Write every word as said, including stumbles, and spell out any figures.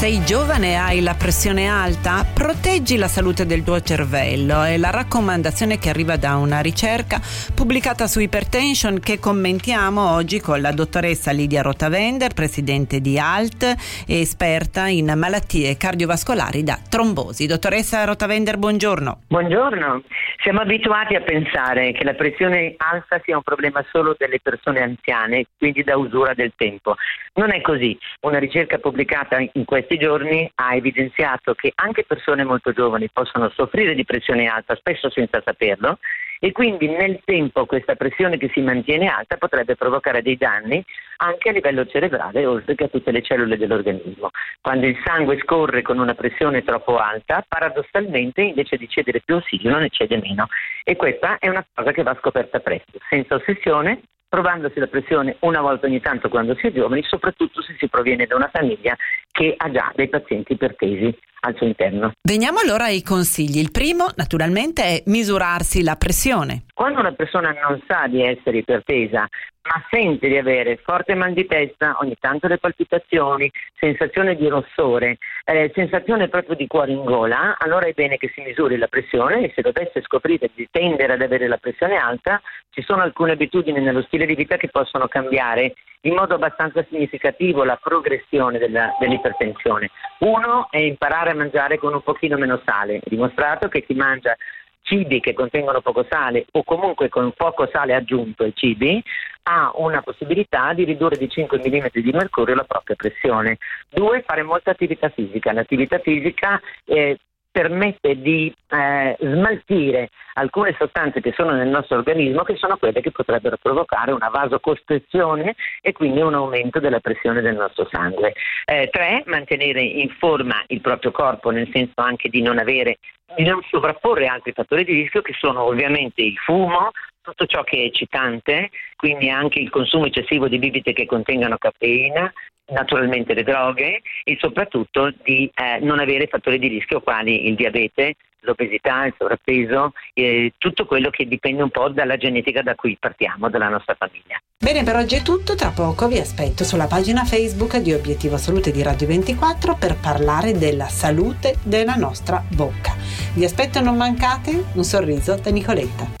Sei giovane e hai la pressione alta? Proteggi la salute del tuo cervello. È la raccomandazione che arriva da una ricerca pubblicata su Hypertension che commentiamo oggi con la dottoressa Lidia Rotavender, presidente di A L T, esperta in malattie cardiovascolari da trombosi. Dottoressa Rotavender, buongiorno. Buongiorno. Siamo abituati a pensare che la pressione alta sia un problema solo delle persone anziane, quindi da usura del tempo. Non è così. Una ricerca pubblicata in questa Questi giorni ha evidenziato che anche persone molto giovani possono soffrire di pressione alta, spesso senza saperlo, e quindi nel tempo questa pressione che si mantiene alta potrebbe provocare dei danni anche a livello cerebrale, oltre che a tutte le cellule dell'organismo. Quando il sangue scorre con una pressione troppo alta, paradossalmente invece di cedere più ossigeno ne cede meno, e questa è una cosa che va scoperta presto, senza ossessione, provandosi la pressione una volta ogni tanto quando si è giovani, soprattutto se si proviene da una famiglia che ha già dei pazienti ipertesi al suo interno. Veniamo allora ai consigli. Il primo, naturalmente, è misurarsi la pressione. Quando una persona non sa di essere ipertesa, ma sente di avere forte mal di testa, ogni tanto le palpitazioni, sensazione di rossore, eh, sensazione proprio di cuore in gola, allora è bene che si misuri la pressione, e se dovesse scoprire di tendere ad avere la pressione alta, ci sono alcune abitudini nello stile di vita che possono cambiare in modo abbastanza significativo la progressione della, dell'ipertensione. Uno è imparare a mangiare con un pochino meno sale. È dimostrato che chi mangia cibi che contengono poco sale o comunque con poco sale aggiunto ai cibi ha una possibilità di ridurre di cinque millimetri di mercurio la propria pressione. Due, fare molta attività fisica. L'attività fisica eh, permette di eh, smaltire alcune sostanze che sono nel nostro organismo, che sono quelle che potrebbero provocare una vasocostrizione e quindi un aumento della pressione del nostro sangue. Eh, tre, mantenere in forma il proprio corpo, nel senso anche di non avere di non sovrapporre altri fattori di rischio, che sono ovviamente il fumo, tutto ciò che è eccitante, quindi anche il consumo eccessivo di bibite che contengano caffeina, naturalmente le droghe, e soprattutto di eh, non avere fattori di rischio quali il diabete, l'obesità, il sovrappeso, eh, tutto quello che dipende un po' dalla genetica da cui partiamo, dalla nostra famiglia. Bene, per oggi è tutto. Tra poco vi aspetto sulla pagina Facebook di Obiettivo Salute di Radio ventiquattro per parlare della salute della nostra bocca. Vi aspetto, non mancate. Un sorriso da Nicoletta.